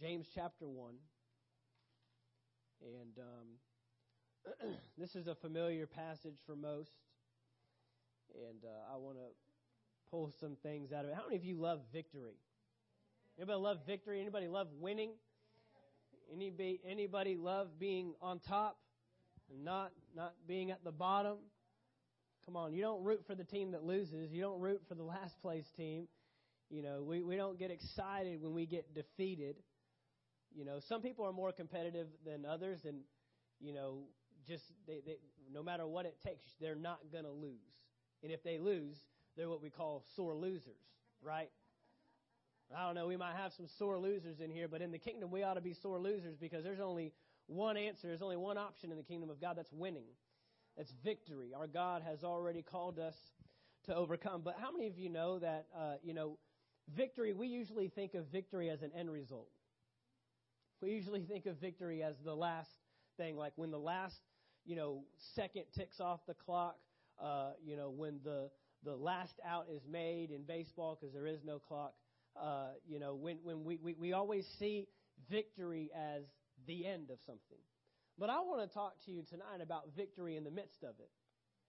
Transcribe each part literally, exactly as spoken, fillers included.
James chapter one. And um, this is a familiar passage for most. And uh, I want to pull some things out of it. How many of you love victory? Anybody love victory? Anybody love winning? Anybody, anybody love being on top and not, not being at the bottom? Come on, you don't root for the team that loses. You don't root for the last place team. You know, we, we don't get excited when we get defeated. You know, some people are more competitive than others, and, you know, just they, they no matter what it takes, they're not going to lose. And if they lose, they're what we call sore losers, right? I don't know, we might have some sore losers in here, but in the kingdom we ought to be sore losers because there's only one answer, there's only one option in the kingdom of God, that's winning. That's victory. Our God has already called us to overcome. But how many of you know that, uh, you know, victory, we usually think of victory as an end result. We usually think of victory as the last thing, like when the last, you know, second ticks off the clock, uh, you know, when the, the last out is made in baseball because there is no clock. Uh, you know, when, when we, we, we always see victory as the end of something. But I want to talk to you tonight about victory in the midst of it.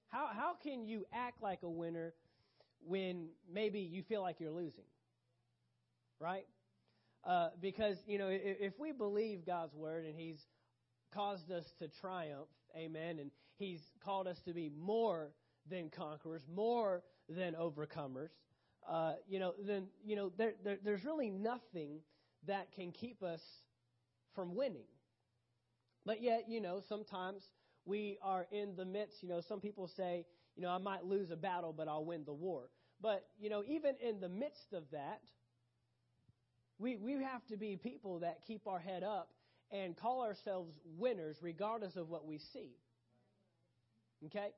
How how can you act like a winner when maybe you feel like you're losing? Right? Uh, because, you know, if, if we believe God's word and he's caused us to triumph, amen, and he's called us to be more than conquerors, more than overcomers, uh, you know, then, you know, there, there, there's really nothing that can keep us from winning. But yet, you know, sometimes we are in the midst, you know, some people say, you know, I might lose a battle, but I'll win the war. But, you know, even in the midst of that, we, we have to be people that keep our head up and call ourselves winners regardless of what we see. Okay?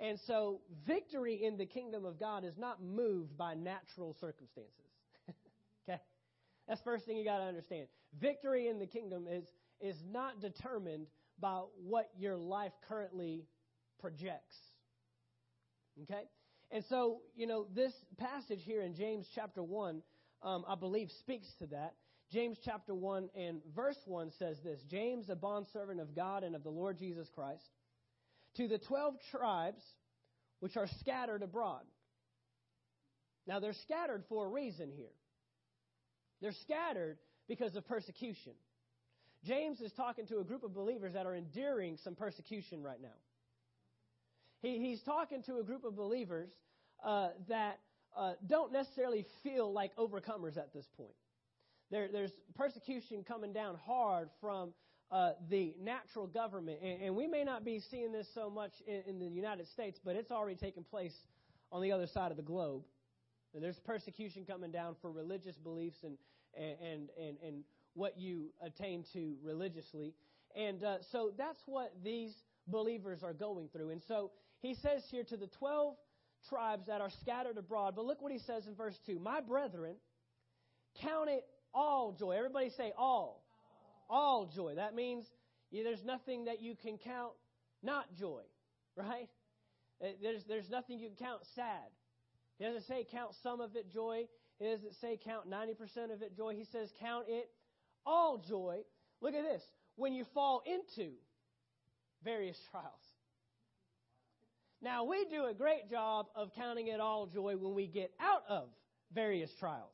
And so victory in the kingdom of God is not moved by natural circumstances. Okay? That's the first thing you got to understand. Victory in the kingdom is... is not determined by what your life currently projects. Okay? And so, you know, this passage here in James chapter one, um, I believe, speaks to that. James chapter one and verse one says this, James, a bondservant of God and of the Lord Jesus Christ, to the twelve tribes which are scattered abroad. Now, they're scattered for a reason here. They're scattered because of persecution. James is talking to a group of believers that are enduring some persecution right now. He, he's talking to a group of believers uh, that uh, don't necessarily feel like overcomers at this point. There, there's persecution coming down hard from uh, the natural government. And, and we may not be seeing this so much in, in the United States, but it's already taking place on the other side of the globe. And there's persecution coming down for religious beliefs and and and and. what you attain to religiously. And uh, so that's what these believers are going through. And so he says here to the twelve tribes that are scattered abroad, but look what he says in verse two. My brethren, count it all joy. Everybody say all. All, all joy. That means yeah, there's nothing that you can count not joy, right? There's, there's nothing you can count sad. He doesn't say count some of it joy. He doesn't say count ninety percent of it joy. He says count it all joy. Look at this. When you fall into various trials. Now, we do a great job of counting it all joy when we get out of various trials.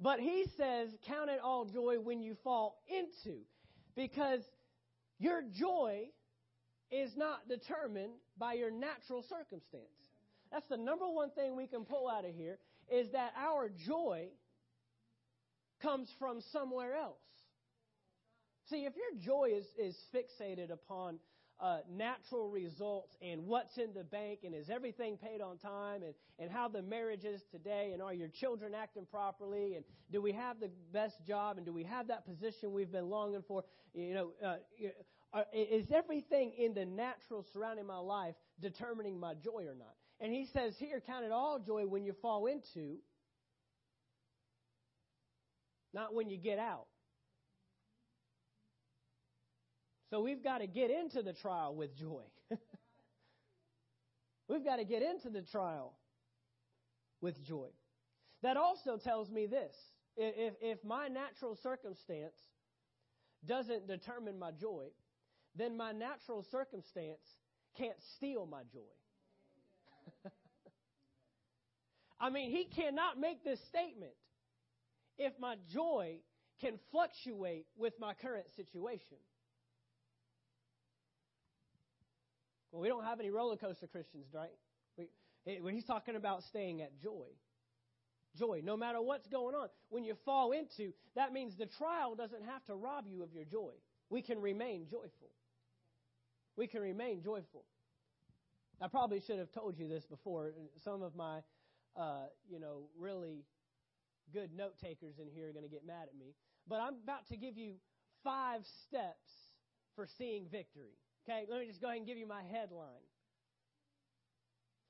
But he says, count it all joy when you fall into. Because your joy is not determined by your natural circumstance. That's the number one thing we can pull out of here, is that our joy comes from somewhere else. See, if your joy is, is fixated upon uh, natural results and what's in the bank and is everything paid on time and, and how the marriage is today and are your children acting properly and do we have the best job and do we have that position we've been longing for, you know, uh, are, is everything in the natural surrounding my life determining my joy or not? And he says here, count it all joy when you fall into, not when you get out. So we've got to get into the trial with joy. We've got to get into the trial with joy. That also tells me this. If, if my natural circumstance doesn't determine my joy, then my natural circumstance can't steal my joy. I mean, he cannot make this statement if my joy can fluctuate with my current situation. Well, we don't have any roller coaster Christians, right? We, it, when he's talking about staying at joy. Joy, no matter what's going on. When you fall into, that means the trial doesn't have to rob you of your joy. We can remain joyful. We can remain joyful. I probably should have told you this before. Some of my, uh, you know, really good note takers in here are going to get mad at me. But I'm about to give you five steps for seeing victory. Okay, let me just go ahead and give you my headline.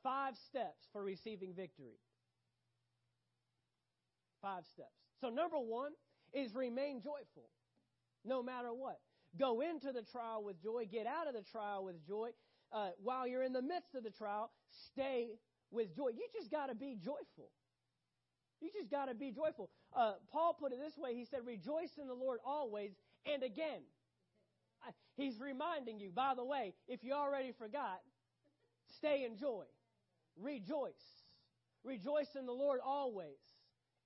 Five steps for receiving victory. Five steps. So number one is remain joyful, no matter what. Go into the trial with joy. Get out of the trial with joy. Uh, while you're in the midst of the trial, stay with joy. You just got to be joyful. You just got to be joyful. Uh, Paul put it this way. He said, rejoice in the Lord always and again. He's reminding you, by the way, if you already forgot, stay in joy. Rejoice. Rejoice in the Lord always.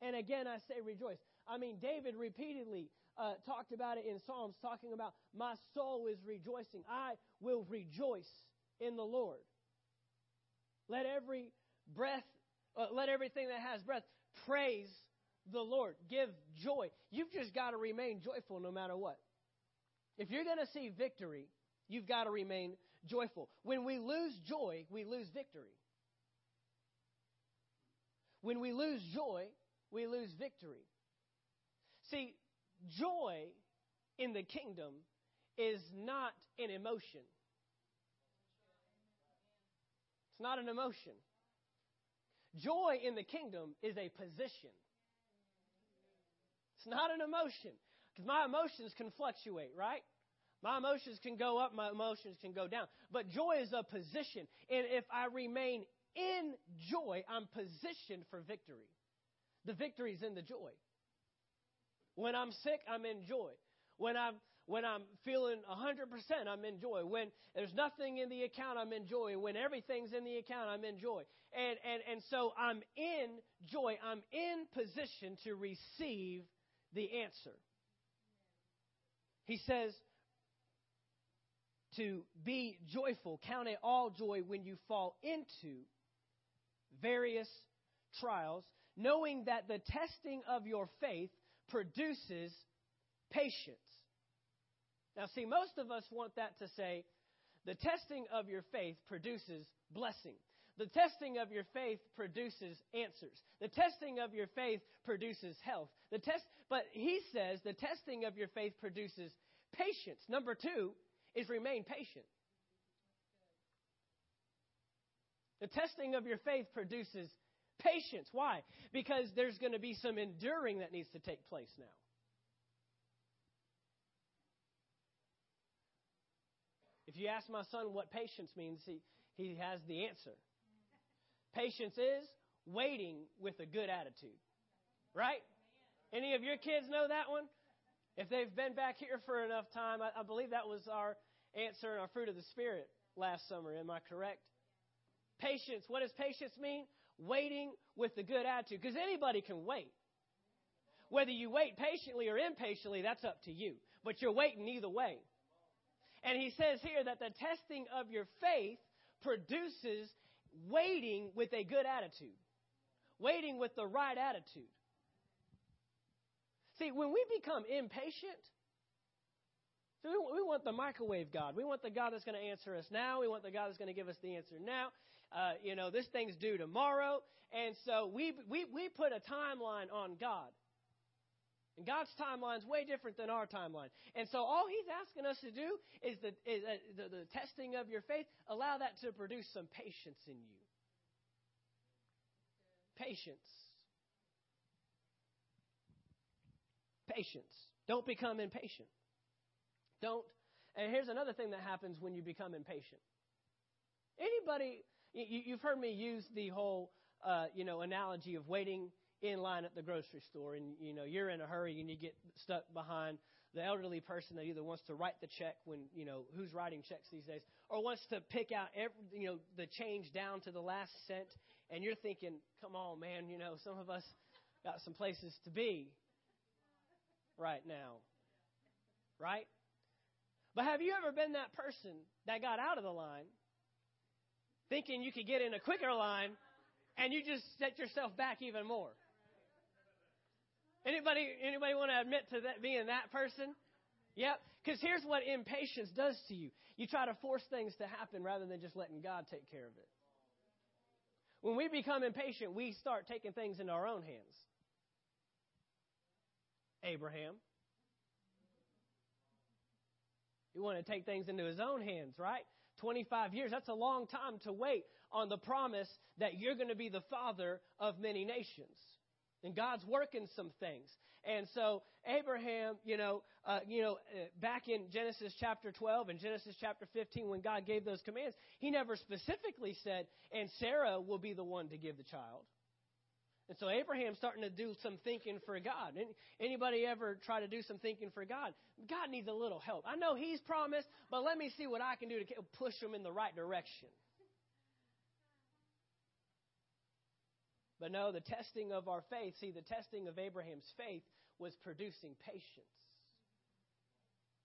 And again, I say rejoice. I mean, David repeatedly uh, talked about it in Psalms, talking about my soul is rejoicing. I will rejoice in the Lord. Let every breath, uh, let everything that has breath praise the Lord. Give joy. You've just got to remain joyful no matter what. If you're going to see victory, you've got to remain joyful. When we lose joy, we lose victory. When we lose joy, we lose victory. See, joy in the kingdom is not an emotion. It's not an emotion. Joy in the kingdom is a position. It's not an emotion. Because my emotions can fluctuate, right? My emotions can go up, my emotions can go down. But joy is a position. And if I remain in joy, I'm positioned for victory. The victory is in the joy. When I'm sick, I'm in joy. When I'm when I'm feeling one hundred percent, I'm in joy. When there's nothing in the account, I'm in joy. When everything's in the account, I'm in joy. And, and, and so I'm in joy. I'm in position to receive the answer. He says to be joyful, count it all joy when you fall into various trials, knowing that the testing of your faith produces patience. Now, see, most of us want that to say, the testing of your faith produces blessing. The testing of your faith produces answers. The testing of your faith produces health. The test, but he says the testing of your faith produces patience. Number two is remain patient. The testing of your faith produces patience. Why? Because there's going to be some enduring that needs to take place now. If you ask my son what patience means, he, he has the answer. Patience is waiting with a good attitude, right? Any of your kids know that one? If they've been back here for enough time, I, I believe that was our answer in our Fruit of the Spirit last summer. Am I correct? Patience. What does patience mean? Waiting with a good attitude. Because anybody can wait. Whether you wait patiently or impatiently, that's up to you. But you're waiting either way. And he says here that the testing of your faith produces waiting with a good attitude. Waiting with the right attitude. See, when we become impatient, so we, we want the microwave God. We want the God that's going to answer us now. We want the God that's going to give us the answer now. Uh, you know, this thing's due tomorrow. And so we, we, we put a timeline on God. And God's timeline's way different than our timeline. And so all he's asking us to do is, the, is uh, the, the testing of your faith. Allow that to produce some patience in you. Patience. Patience. Don't become impatient. Don't. And here's another thing that happens when you become impatient. Anybody, you, you've heard me use the whole, uh, you know, analogy of waiting in line at the grocery store, and you know you're in a hurry and you get stuck behind the elderly person that either wants to write the check when you know who's writing checks these days, or wants to pick out every you know the change down to the last cent, and you're thinking, come on, man, you know some of us got some places to be right now, right? But have you ever been that person that got out of the line thinking you could get in a quicker line, and you just set yourself back even more? Anybody anybody want to admit to that, being that person? Yep. Because here's what impatience does to you. You try to force things to happen rather than just letting God take care of it. When we become impatient, we start taking things into our own hands. Abraham. He wanted to take things into his own hands, right? twenty-five years, that's a long time to wait on the promise that you're going to be the father of many nations. And God's working some things. And so Abraham, you know, uh, you know, back in Genesis chapter twelve and Genesis chapter fifteen, when God gave those commands, he never specifically said, and Sarah will be the one to give the child. And so Abraham's starting to do some thinking for God. Anybody ever try to do some thinking for God? God needs a little help. I know he's promised, but let me see what I can do to push him in the right direction. But no, the testing of our faith, see, the testing of Abraham's faith was producing patience.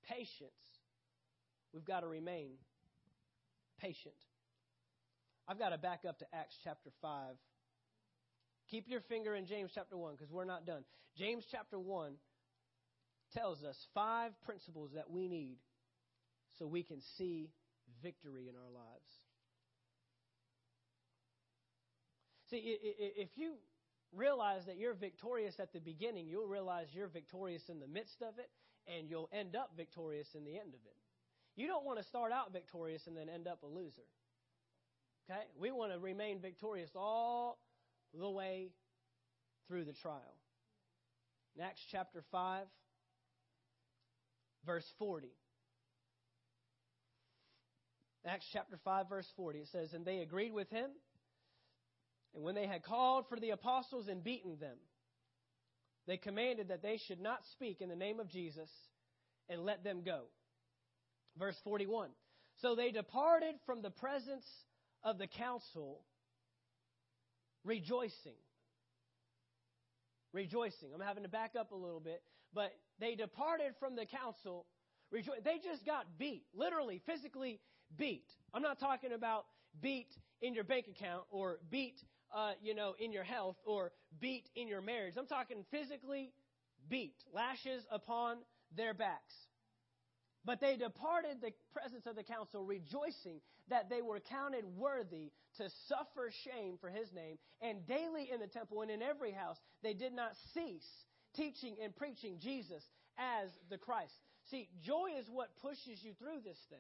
Patience. We've got to remain patient. I've got to back up to Acts chapter five. Keep your finger in James chapter one, because we're not done. James chapter one tells us five principles that we need so we can see victory in our lives. See, if you realize that you're victorious at the beginning, you'll realize you're victorious in the midst of it, and you'll end up victorious in the end of it. You don't want to start out victorious and then end up a loser. Okay? We want to remain victorious all the way through the trial. In Acts chapter five, verse forty. Acts chapter five, verse forty, it says, and they agreed with him, and when they had called for the apostles and beaten them, they commanded that they should not speak in the name of Jesus, and let them go. Verse forty-one, so they departed from the presence of the council, rejoicing. Rejoicing. I'm having to back up a little bit. But they departed from the council. Rejo- they just got beat. Literally, physically beat. I'm not talking about beat in your bank account or beat, uh, you know, in your health or beat in your marriage. I'm talking physically beat. Lashes upon their backs. But they departed the presence of the council, rejoicing that they were counted worthy to suffer shame for his name. And daily in the temple and in every house, they did not cease teaching and preaching Jesus as the Christ. See, joy is what pushes you through this thing.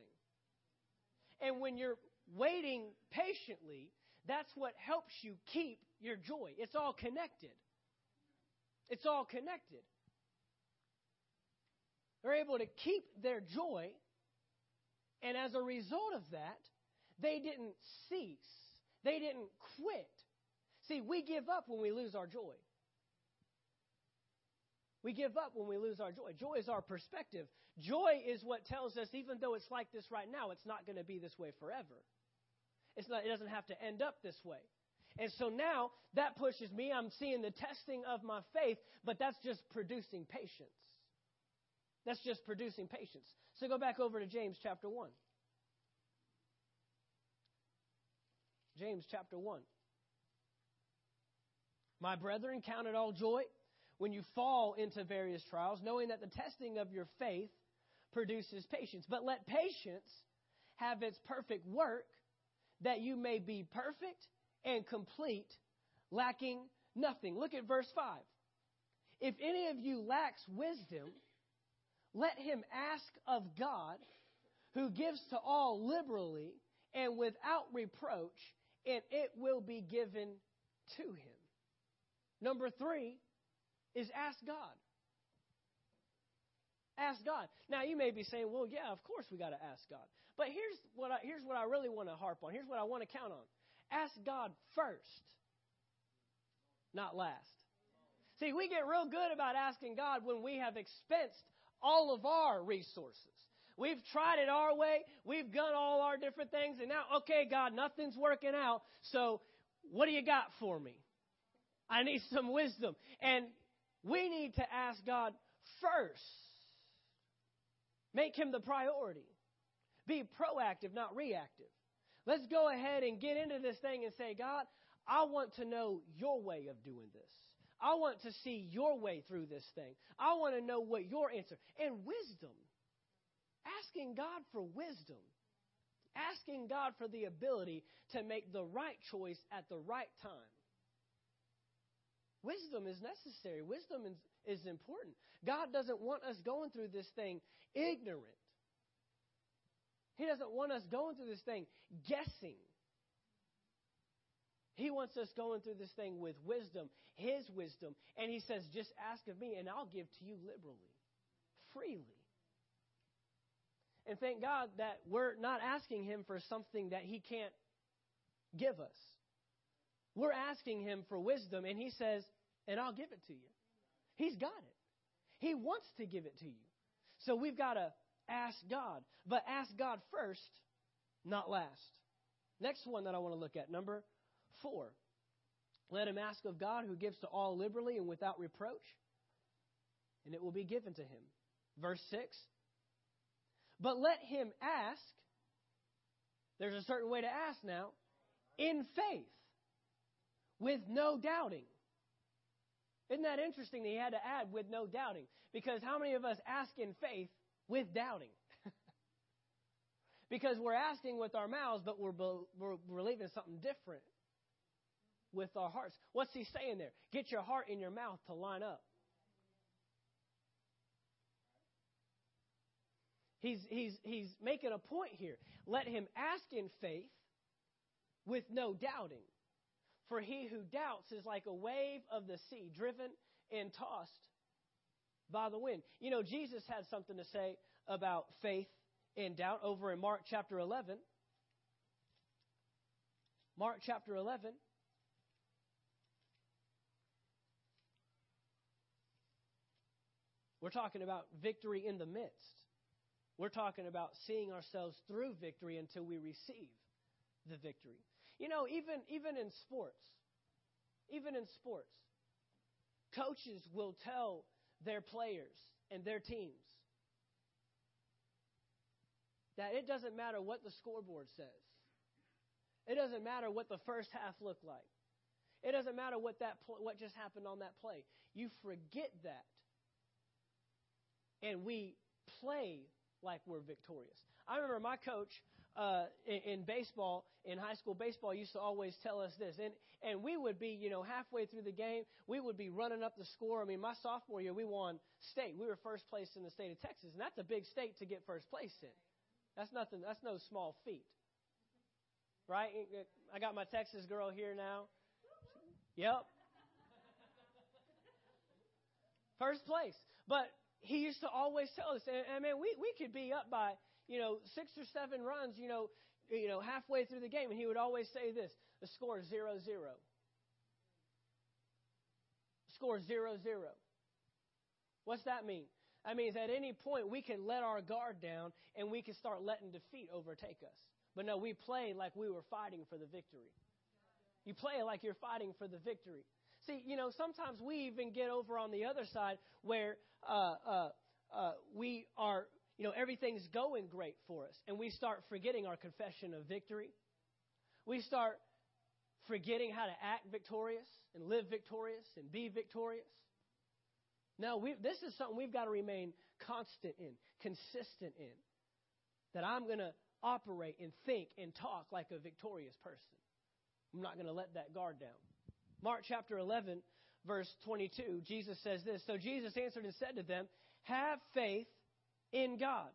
And when you're waiting patiently, that's what helps you keep your joy. It's all connected. It's all connected. They're able to keep their joy, and as a result of that, they didn't cease. They didn't quit. See, we give up when we lose our joy. We give up when we lose our joy. Joy is our perspective. Joy is what tells us, even though it's like this right now, it's not going to be this way forever. It's not. It doesn't have to end up this way. And so now, that pushes me. I'm seeing the testing of my faith, but that's just producing patience. That's just producing patience. So go back over to James chapter one. James chapter one. My brethren, count it all joy when you fall into various trials, knowing that the testing of your faith produces patience. But let patience have its perfect work, that you may be perfect and complete, lacking nothing. Look at verse five. If any of you lacks wisdom, let him ask of God, who gives to all liberally and without reproach, and it will be given to him. Number three is ask God. Ask God. Now, you may be saying, well, yeah, of course we got to ask God. But here's what I, here's what I really want to harp on. Here's what I want to count on. Ask God first, not last. See, we get real good about asking God when we have expensed all of our resources. We've tried it our way. We've done all our different things. And now, okay, God, nothing's working out. So what do you got for me? I need some wisdom. And we need to ask God first. Make him the priority. Be proactive, not reactive. Let's go ahead and get into this thing and say, God, I want to know your way of doing this. I want to see your way through this thing. I want to know what your answer. And wisdom. Asking God for wisdom. Asking God for the ability to make the right choice at the right time. Wisdom is necessary. Wisdom is, is important. God doesn't want us going through this thing ignorant. He doesn't want us going through this thing guessing. He wants us going through this thing with wisdom, his wisdom. And he says, just ask of me and I'll give to you liberally, freely. And thank God that we're not asking him for something that he can't give us. We're asking him for wisdom, and he says, and I'll give it to you. He's got it. He wants to give it to you. So we've got to ask God. But ask God first, not last. Next one that I want to look at, number four. Let him ask of God who gives to all liberally and without reproach, and it will be given to him. Verse six. But let him ask, there's a certain way to ask now, in faith, with no doubting. Isn't that interesting that he had to add with no doubting? Because how many of us ask in faith with doubting? Because we're asking with our mouths, but we're, be- we're believing something different with our hearts. What's he saying there? Get your heart and your mouth to line up. He's, he's, he's making a point here. Let him ask in faith with no doubting. For he who doubts is like a wave of the sea, driven and tossed by the wind. You know, Jesus had something to say about faith and doubt over in Mark chapter eleven. Mark chapter eleven. We're talking about victory in the midst. We're talking about seeing ourselves through victory until we receive the victory. You know, even, even in sports, even in sports, coaches will tell their players and their teams that it doesn't matter what the scoreboard says. It doesn't matter what the first half looked like. It doesn't matter what that pl- what just happened on that play. You forget that, and we play like we're victorious. I remember my coach uh, in, in baseball, in high school baseball, used to always tell us this. And and we would be, you know, halfway through the game, we would be running up the score. I mean, my sophomore year, we won state. We were first place in the state of Texas, and that's a big state to get first place in. That's nothing. That's no small feat, right? I got my Texas girl here now. Yep. First place. But he used to always tell us, and I mean, we, we could be up by, you know, six or seven runs, you know, you know, halfway through the game, and he would always say this: the score is zero zero. Score zero zero. What's that mean? That means at any point we can let our guard down and we can start letting defeat overtake us. But no, we play like we were fighting for the victory. You play like you're fighting for the victory. See, you know, sometimes we even get over on the other side where uh, uh, uh, we are, you know, everything's going great for us. And we start forgetting our confession of victory. We start forgetting how to act victorious and live victorious and be victorious. No, we, this is something we've got to remain constant in, consistent in, that I'm going to operate and think and talk like a victorious person. I'm not going to let that guard down. Mark chapter eleven, verse twenty-two, Jesus says this: So Jesus answered and said to them, have faith in God.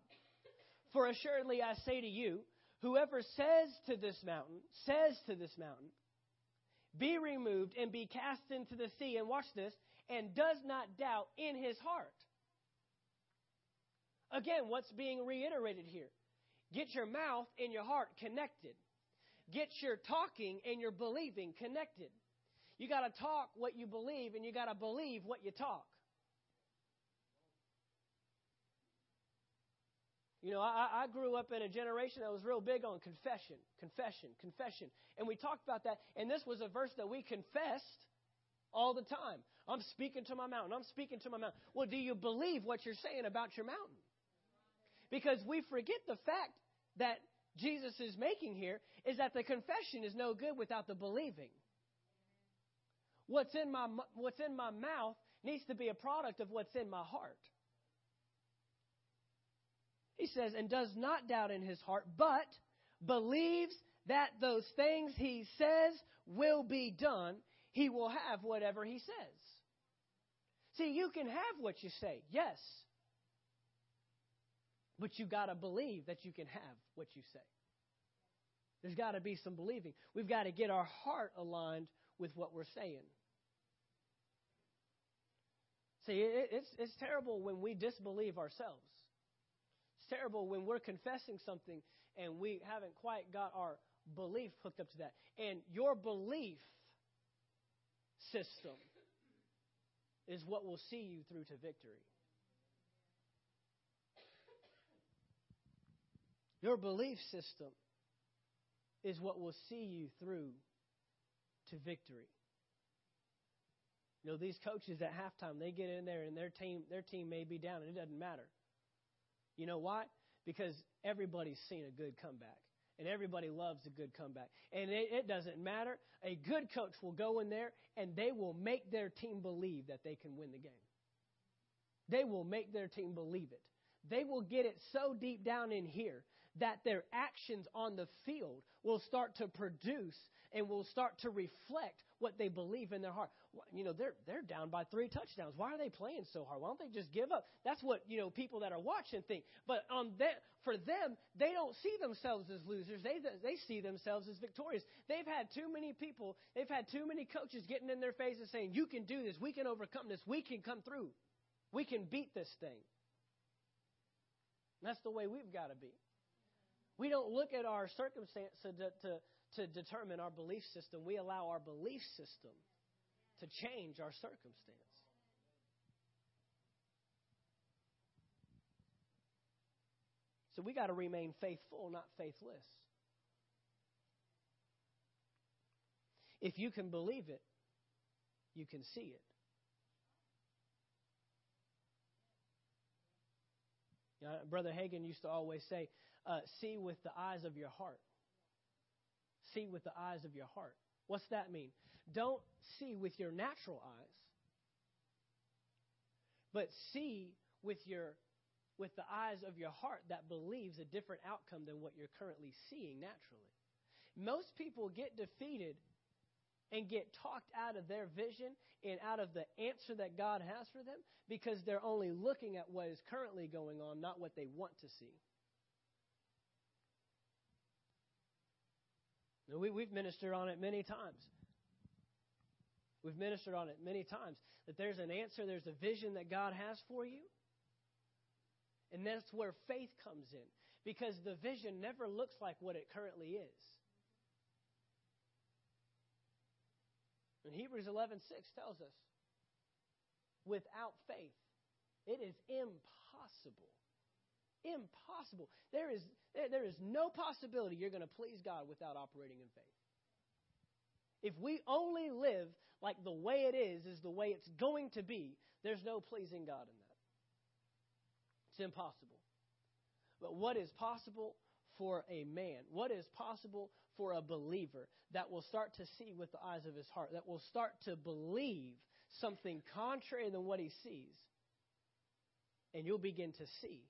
For assuredly I say to you, whoever says to this mountain, says to this mountain, be removed and be cast into the sea, and watch this, and does not doubt in his heart. Again, what's being reiterated here? Get your mouth and your heart connected. Get your talking and your believing connected. You got to talk what you believe, and you got to believe what you talk. You know, I, I grew up in a generation that was real big on confession, confession, confession. And we talked about that. And this was a verse that we confessed all the time. I'm speaking to my mountain. I'm speaking to my mountain. Well, do you believe what you're saying about your mountain? Because we forget the fact that Jesus is making here is that the confession is no good without the believing. What's in my, what's in my mouth needs to be a product of what's in my heart. He says, and does not doubt in his heart, but believes that those things he says will be done. He will have whatever he says. See, you can have what you say, yes. But you got to believe that you can have what you say. There's got to be some believing. We've got to get our heart aligned with what we're saying. See, it's, it's terrible when we disbelieve ourselves. It's terrible when we're confessing something and we haven't quite got our belief hooked up to that. And your belief system is what will see you through to victory. Your belief system is what will see you through to victory. You know, these coaches at halftime, they get in there and their team, their team may be down, and it doesn't matter. You know why? Because everybody's seen a good comeback, and everybody loves a good comeback. And it, it doesn't matter. A good coach will go in there, and they will make their team believe that they can win the game. They will make their team believe it. They will get it so deep down in here that their actions on the field will start to produce and will start to reflect what they believe in their heart. You know, they're they're down by three touchdowns. Why are they playing so hard? Why don't they just give up? That's what, you know, people that are watching think. But on that, for them, they don't see themselves as losers. They they see themselves as victorious. They've had too many people. They've had too many coaches getting in their face and saying, "You can do this. We can overcome this. We can come through. We can beat this thing." And that's the way we've got to be. We don't look at our circumstances to, to to determine our belief system. We allow our belief system to change our circumstance. So we got to remain faithful, not faithless. If you can believe it, you can see it. You know, Brother Hagin used to always say, uh, see with the eyes of your heart. See with the eyes of your heart. What's that mean? Don't see with your natural eyes, but see with your with the eyes of your heart that believes a different outcome than what you're currently seeing naturally. Most people get defeated and get talked out of their vision and out of the answer that God has for them because they're only looking at what is currently going on, not what they want to see. Now, we, we've ministered on it many times. We've ministered on it many times. That there's an answer, there's a vision that God has for you. And that's where faith comes in. Because the vision never looks like what it currently is. And Hebrews eleven six tells us, without faith, it is impossible. Impossible. There is, there, there is no possibility you're going to please God without operating in faith. If we only live like the way it is, is the way it's going to be, there's no pleasing God in that. It's impossible. But what is possible for a man, what is possible for a believer that will start to see with the eyes of his heart, that will start to believe something contrary than what he sees, and you'll begin to see.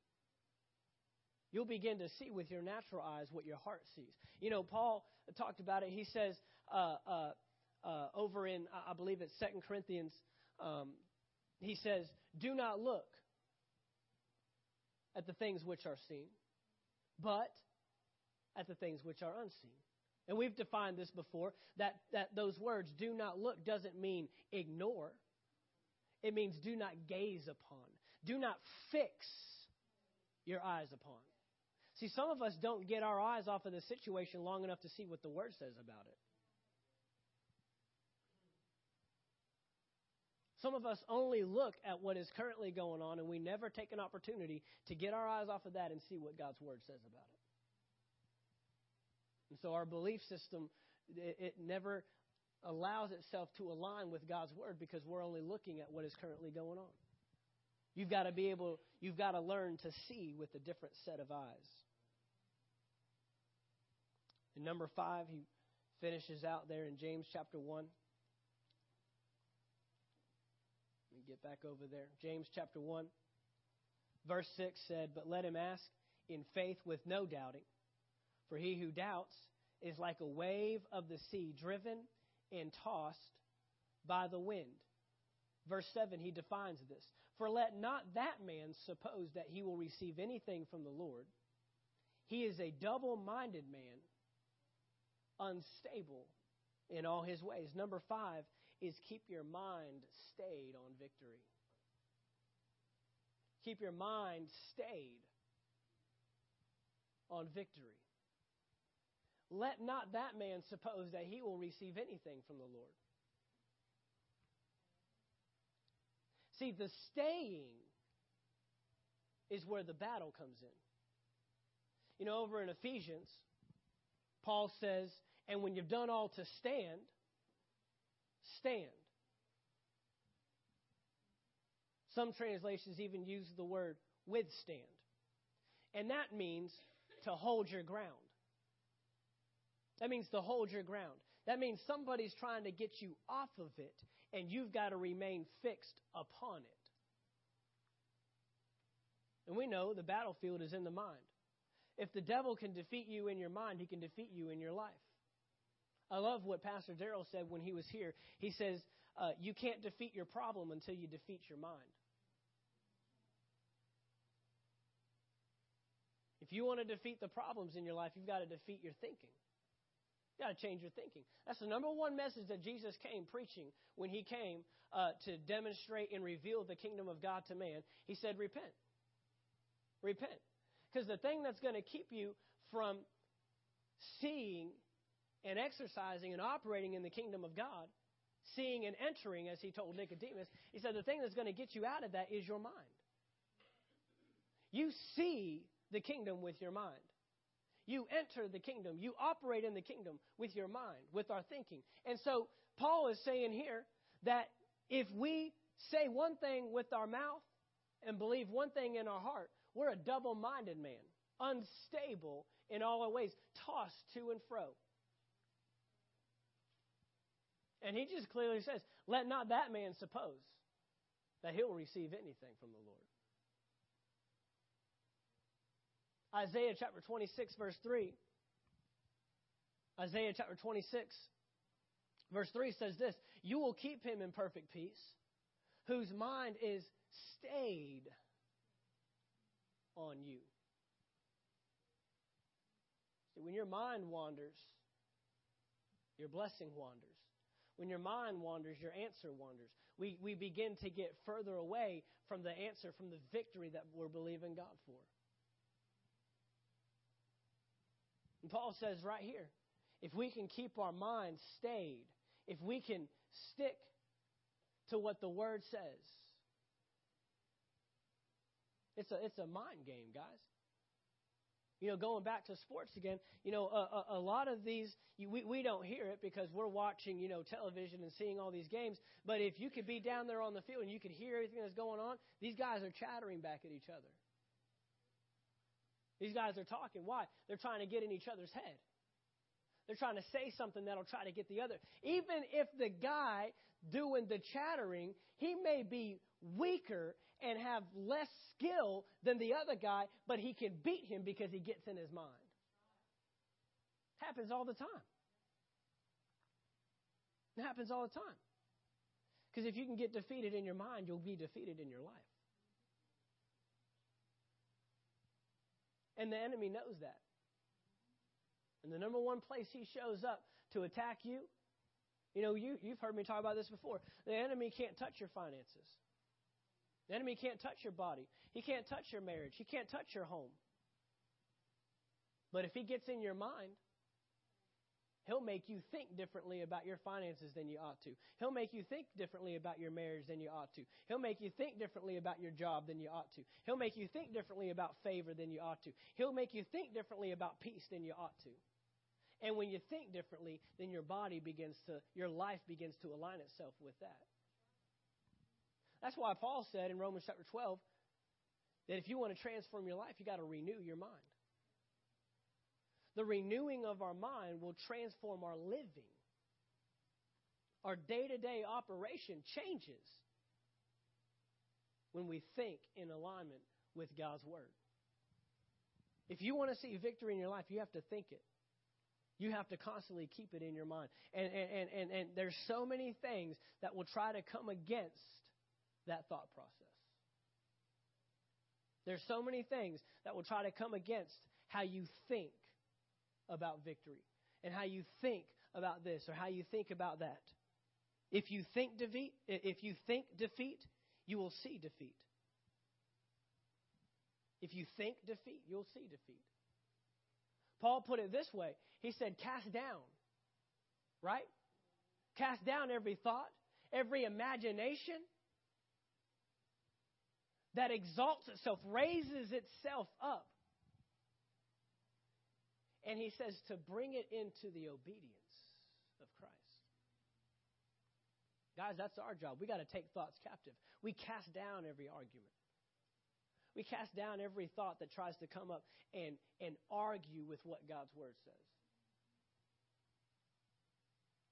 You'll begin to see with your natural eyes what your heart sees. You know, Paul talked about it. He says uh, uh, uh, over in, I believe it's Second Corinthians, um, he says, do not look at the things which are seen, but at the things which are unseen. And we've defined this before, that, that those words, do not look, doesn't mean ignore. It means do not gaze upon. Do not fix your eyes upon. See, some of us don't get our eyes off of the situation long enough to see what the Word says about it. Some of us only look at what is currently going on, and we never take an opportunity to get our eyes off of that and see what God's Word says about it. And so our belief system, it, it never allows itself to align with God's Word because we're only looking at what is currently going on. You've got to be able, you've got to learn to see with a different set of eyes. And number five, he finishes out there in James chapter one. Let me get back over there. James chapter one, verse six said, "But let him ask in faith with no doubting, for he who doubts is like a wave of the sea, driven and tossed by the wind." Verse seven, he defines this. "For let not that man suppose that he will receive anything from the Lord. He is a double-minded man, unstable in all his ways." Number five is keep your mind stayed on victory. Keep your mind stayed on victory. Let not that man suppose that he will receive anything from the Lord. See, the staying is where the battle comes in. You know, over in Ephesians, Paul says, "And when you've done all to stand, stand." Some translations even use the word withstand. And that means to hold your ground. That means to hold your ground. That means somebody's trying to get you off of it, and you've got to remain fixed upon it. And we know the battlefield is in the mind. If the devil can defeat you in your mind, he can defeat you in your life. I love what Pastor Darrell said when he was here. He says, uh, you can't defeat your problem until you defeat your mind. If you want to defeat the problems in your life, you've got to defeat your thinking. You've got to change your thinking. That's the number one message that Jesus came preaching when he came uh, to demonstrate and reveal the kingdom of God to man. He said, repent. Repent. Because the thing that's going to keep you from seeing and exercising and operating in the kingdom of God, seeing and entering, as he told Nicodemus, he said the thing that's going to get you out of that is your mind. You see the kingdom with your mind. You enter the kingdom. You operate in the kingdom with your mind, with our thinking. And so Paul is saying here that if we say one thing with our mouth and believe one thing in our heart, we're a double-minded man, unstable in all our ways, tossed to and fro. And he just clearly says, let not that man suppose that he'll receive anything from the Lord. Isaiah chapter twenty-six, verse three. Isaiah chapter twenty-six, verse three says this, "You will keep him in perfect peace, whose mind is stayed on you." See, when your mind wanders, your blessing wanders. When your mind wanders, your answer wanders. We, we begin to get further away from the answer, from the victory that we're believing God for. And Paul says right here, if we can keep our mind stayed, if we can stick to what the Word says, It's a, it's a mind game, guys. You know, going back to sports again, you know, a, a, a lot of these, you, we, we don't hear it because we're watching, you know, television and seeing all these games. But if you could be down there on the field and you could hear everything that's going on, these guys are chattering back at each other. These guys are talking. Why? They're trying to get in each other's head. They're trying to say something that'll try to get the other. Even if the guy doing the chattering, he may be weaker and have less skill than the other guy, but he can beat him because he gets in his mind. Happens all the time. It happens all the time. Because if you can get defeated in your mind, you'll be defeated in your life. And the enemy knows that. And the number one place he shows up to attack you, you know, you, you've heard me talk about this before. The enemy can't touch your finances. The enemy can't touch your body. He can't touch your marriage. He can't touch your home. But if he gets in your mind, He'll make you think differently about your finances than you ought to. He'll make you think differently about your marriage than you ought to. He'll make you think differently about your job than you ought to. He'll make you think differently about favor than you ought to. He'll make you think differently about peace than you ought to. And when you think differently, then your body begins to, your life begins to align itself with that. That's why Paul said in Romans chapter twelve that if you want to transform your life, you got to renew your mind. The renewing of our mind will transform our living. Our day-to-day operation changes when we think in alignment with God's Word. If you want to see victory in your life, you have to think it. You have to constantly keep it in your mind. And, and, and, and there's so many things that will try to come against that thought process. There's so many things that will try to come against how you think about victory and how you think about this or how you think about that. If you think defeat, if you think defeat, you will see defeat. If you think defeat, you'll see defeat. Paul put it this way. He said, cast down, right? Cast down every thought, every imagination that exalts itself, raises itself up. And he says to bring it into the obedience of Christ. Guys, that's our job. We got to take thoughts captive. We cast down every argument. We cast down every thought that tries to come up and, and argue with what God's Word says.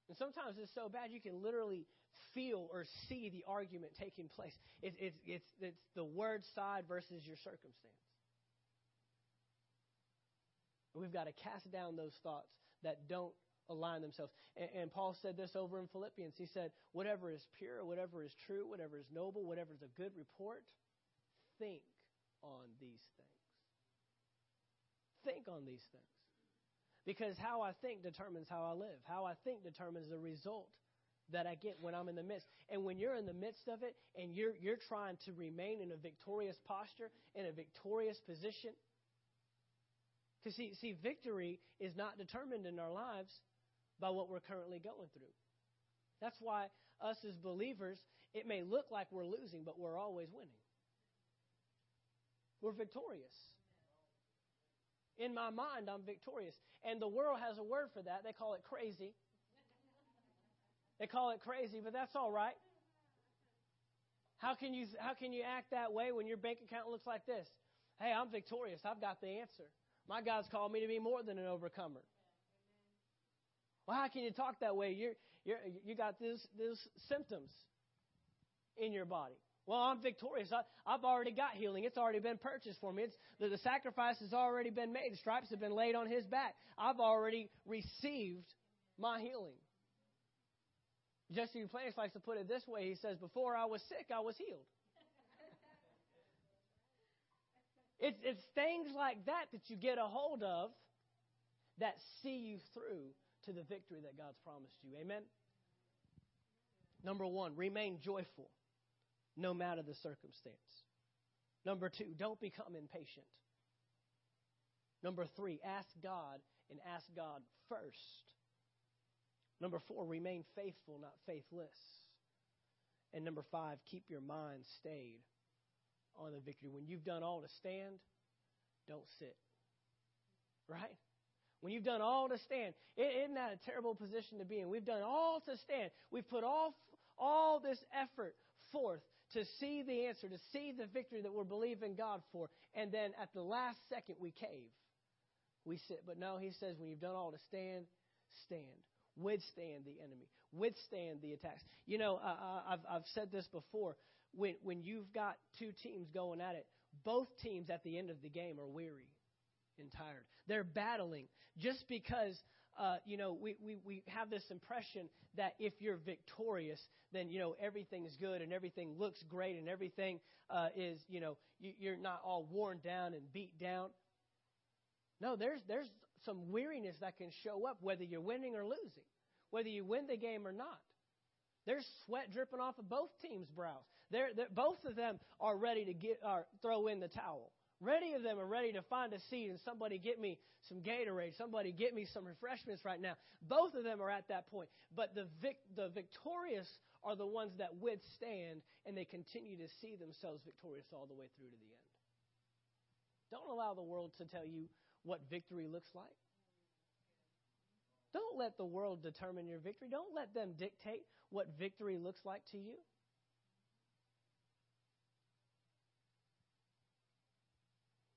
And sometimes it's so bad you can literally feel or see the argument taking place. It's, it's, it's, it's the Word side versus your circumstance. We've got to cast down those thoughts that don't align themselves. And, and Paul said this over in Philippians. He said, whatever is pure, whatever is true, whatever is noble, whatever is a good report, think on these things. Think on these things. Because how I think determines how I live. How I think determines the result that I get when I'm in the midst. And when you're in the midst of it and you're, you're trying to remain in a victorious posture, in a victorious position, because, see, see, victory is not determined in our lives by what we're currently going through. That's why us as believers, it may look like we're losing, but we're always winning. We're victorious. In my mind, I'm victorious. And the world has a word for that. They call it crazy. They call it crazy, but that's all right. How can you, how can you act that way when your bank account looks like this? Hey, I'm victorious. I've got the answer. My God's called me to be more than an overcomer. Well, how can you talk that way? You're, you're, you got these symptoms in your body. Well, I'm victorious. I, I've already got healing. It's already been purchased for me. It's, the, the sacrifice has already been made. The stripes have been laid on his back. I've already received my healing. Justin Planis likes to put it this way. He says, before I was sick, I was healed. It's, it's things like that that you get a hold of that see you through to the victory that God's promised you. Amen? Number one, remain joyful no matter the circumstance. Number two, don't become impatient. Number three, ask God and ask God first. Number four, remain faithful, not faithless. And number five, keep your mind stayed on the victory. When you've done all to stand, don't sit. Right? When you've done all to stand, isn't that a terrible position to be in? We've done all to stand. We've put all, all this effort forth to see the answer, to see the victory that we're believing God for. And then at the last second, we cave. We sit. But no, he says, when you've done all to stand, stand. Withstand the enemy. Withstand the attacks. You know, uh, I've, I've said this before. When, when you've got two teams going at it, both teams at the end of the game are weary and tired. They're battling just because, uh, you know, we, we, we have this impression that if you're victorious, then, you know, everything is good and everything looks great and everything uh, is, you know, you, you're not all worn down and beat down. No, there's there's some weariness that can show up whether you're winning or losing, whether you win the game or not. There's sweat dripping off of both teams' brows. They're, they're, both of them are ready to get, are, throw in the towel, Many of them are ready to find a seat and somebody get me some Gatorade. Somebody get me some refreshments right now. Both of them are at that point. But the vic- the victorious are the ones that withstand, and they continue to see themselves victorious all the way through to the end. Don't allow the world to tell you what victory looks like. Don't let the world determine your victory. Don't let them dictate what victory looks like to you.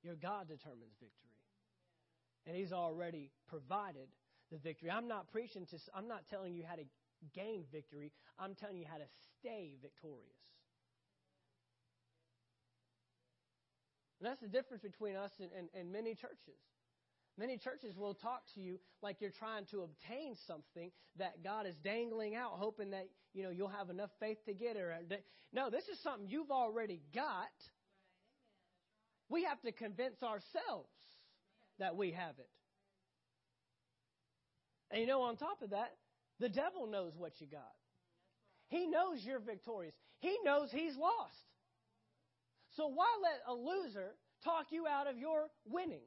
Your God determines victory. And He's already provided the victory. I'm not preaching to, I'm not telling you how to gain victory. I'm telling you how to stay victorious. And that's the difference between us and, and, and many churches. Many churches will talk to you like you're trying to obtain something that God is dangling out, hoping that, you know, you'll have enough faith to get it. No, this is something you've already got. We have to convince ourselves that we have it. And you know, on top of that, the devil knows what you got. He knows you're victorious. He knows he's lost. So why let a loser talk you out of your winning?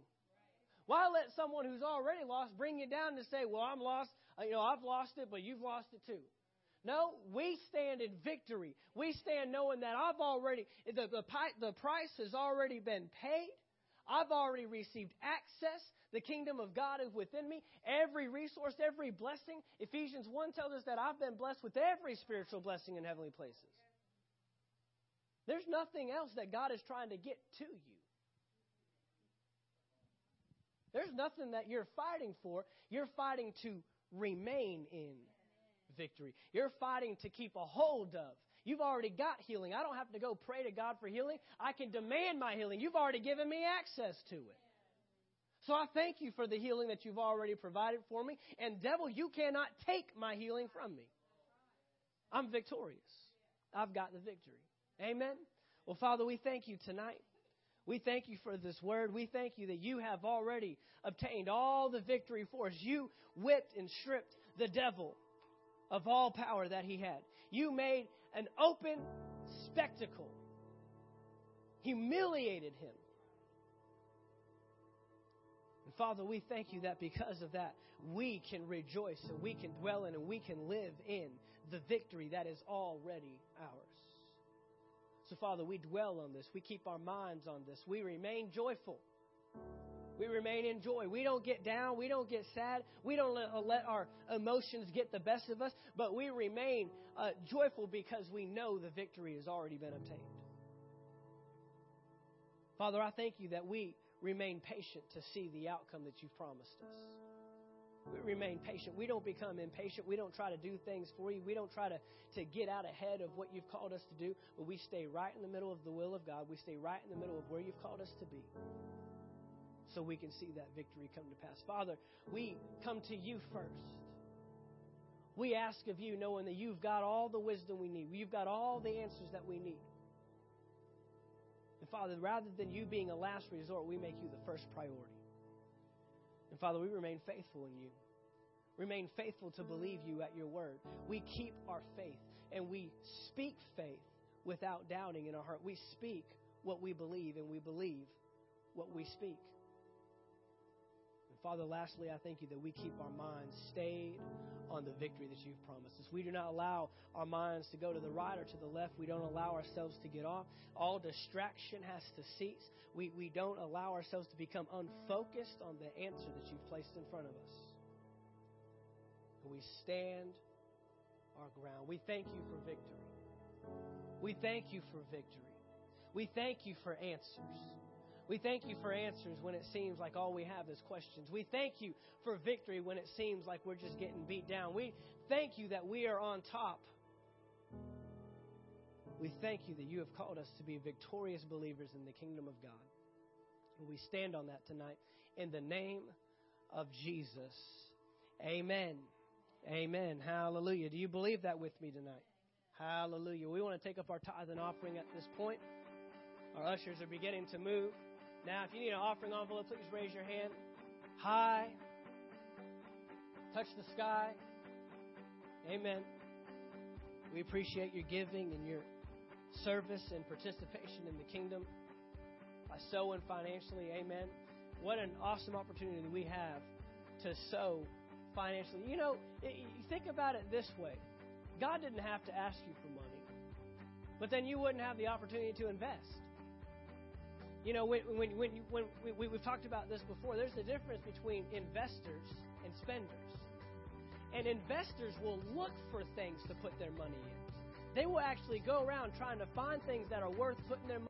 Why let someone who's already lost bring you down to say, well, I'm lost, you know, I've lost it, but you've lost it too. No, we stand in victory. We stand knowing that I've already, the, the, the price has already been paid. I've already received access. The kingdom of God is within me. Every resource, every blessing. Ephesians one tells us that I've been blessed with every spiritual blessing in heavenly places. There's nothing else that God is trying to get to you. There's nothing that you're fighting for. You're fighting to remain in victory. You're fighting to keep a hold of. You've already got healing. I don't have to go pray to God for healing. I can demand my healing. You've already given me access to it. So I thank you for the healing that you've already provided for me. And devil, you cannot take my healing from me. I'm victorious. I've got the victory. Amen? Well, Father, we thank you tonight. We thank you for this word. We thank you that you have already obtained all the victory for us. You whipped and stripped the devil of all power that he had. You made an open spectacle. Humiliated him. And Father, we thank you that because of that, we can rejoice and we can dwell in and we can live in the victory that is already ours. So, Father, we dwell on this. We keep our minds on this. We remain joyful. We remain in joy. We don't get down. We don't get sad. We don't let, let our emotions get the best of us. But we remain uh, joyful because we know the victory has already been obtained. Father, I thank you that we remain patient to see the outcome that you've promised us. We remain patient. We don't become impatient. We don't try to do things for you. We don't try to, to get out ahead of what you've called us to do, but we stay right in the middle of the will of God. We stay right in the middle of where you've called us to be so we can see that victory come to pass. Father, we come to you first. We ask of you knowing that you've got all the wisdom we need. You've got all the answers that we need. And Father, rather than you being a last resort, we make you the first priority. And Father, we remain faithful in you. Remain faithful to believe you at your word. We keep our faith and we speak faith without doubting in our heart. We speak what we believe and we believe what we speak. And Father, lastly, I thank you that we keep our minds stayed on the victory that you've promised us. We do not allow our minds to go to the right or to the left. We don't allow ourselves to get off. All distraction has to cease. We, we don't allow ourselves to become unfocused on the answer that you've placed in front of us. And we stand our ground. We thank you for victory. We thank you for victory. We thank you for answers. We thank you for answers when it seems like all we have is questions. We thank you for victory when it seems like we're just getting beat down. We thank you that we are on top. We thank you that you have called us to be victorious believers in the kingdom of God. And we stand on that tonight in the name of Jesus. Amen. Amen. Hallelujah. Do you believe that with me tonight? Hallelujah. We want to take up our tithe and offering at this point. Our ushers are beginning to move. Now, if you need an offering envelope, please raise your hand high. Touch the sky. Amen. We appreciate your giving and your service and participation in the kingdom. I sow in financially. Amen. What an awesome opportunity we have to sow financially. You know, it, you think about it this way. God didn't have to ask you for money, but then you wouldn't have the opportunity to invest. You know, when, when, when, you, when we, we, we've talked about this before, there's a difference between investors and spenders. And investors will look for things to put their money in. They will actually go around trying to find things that are worth putting their money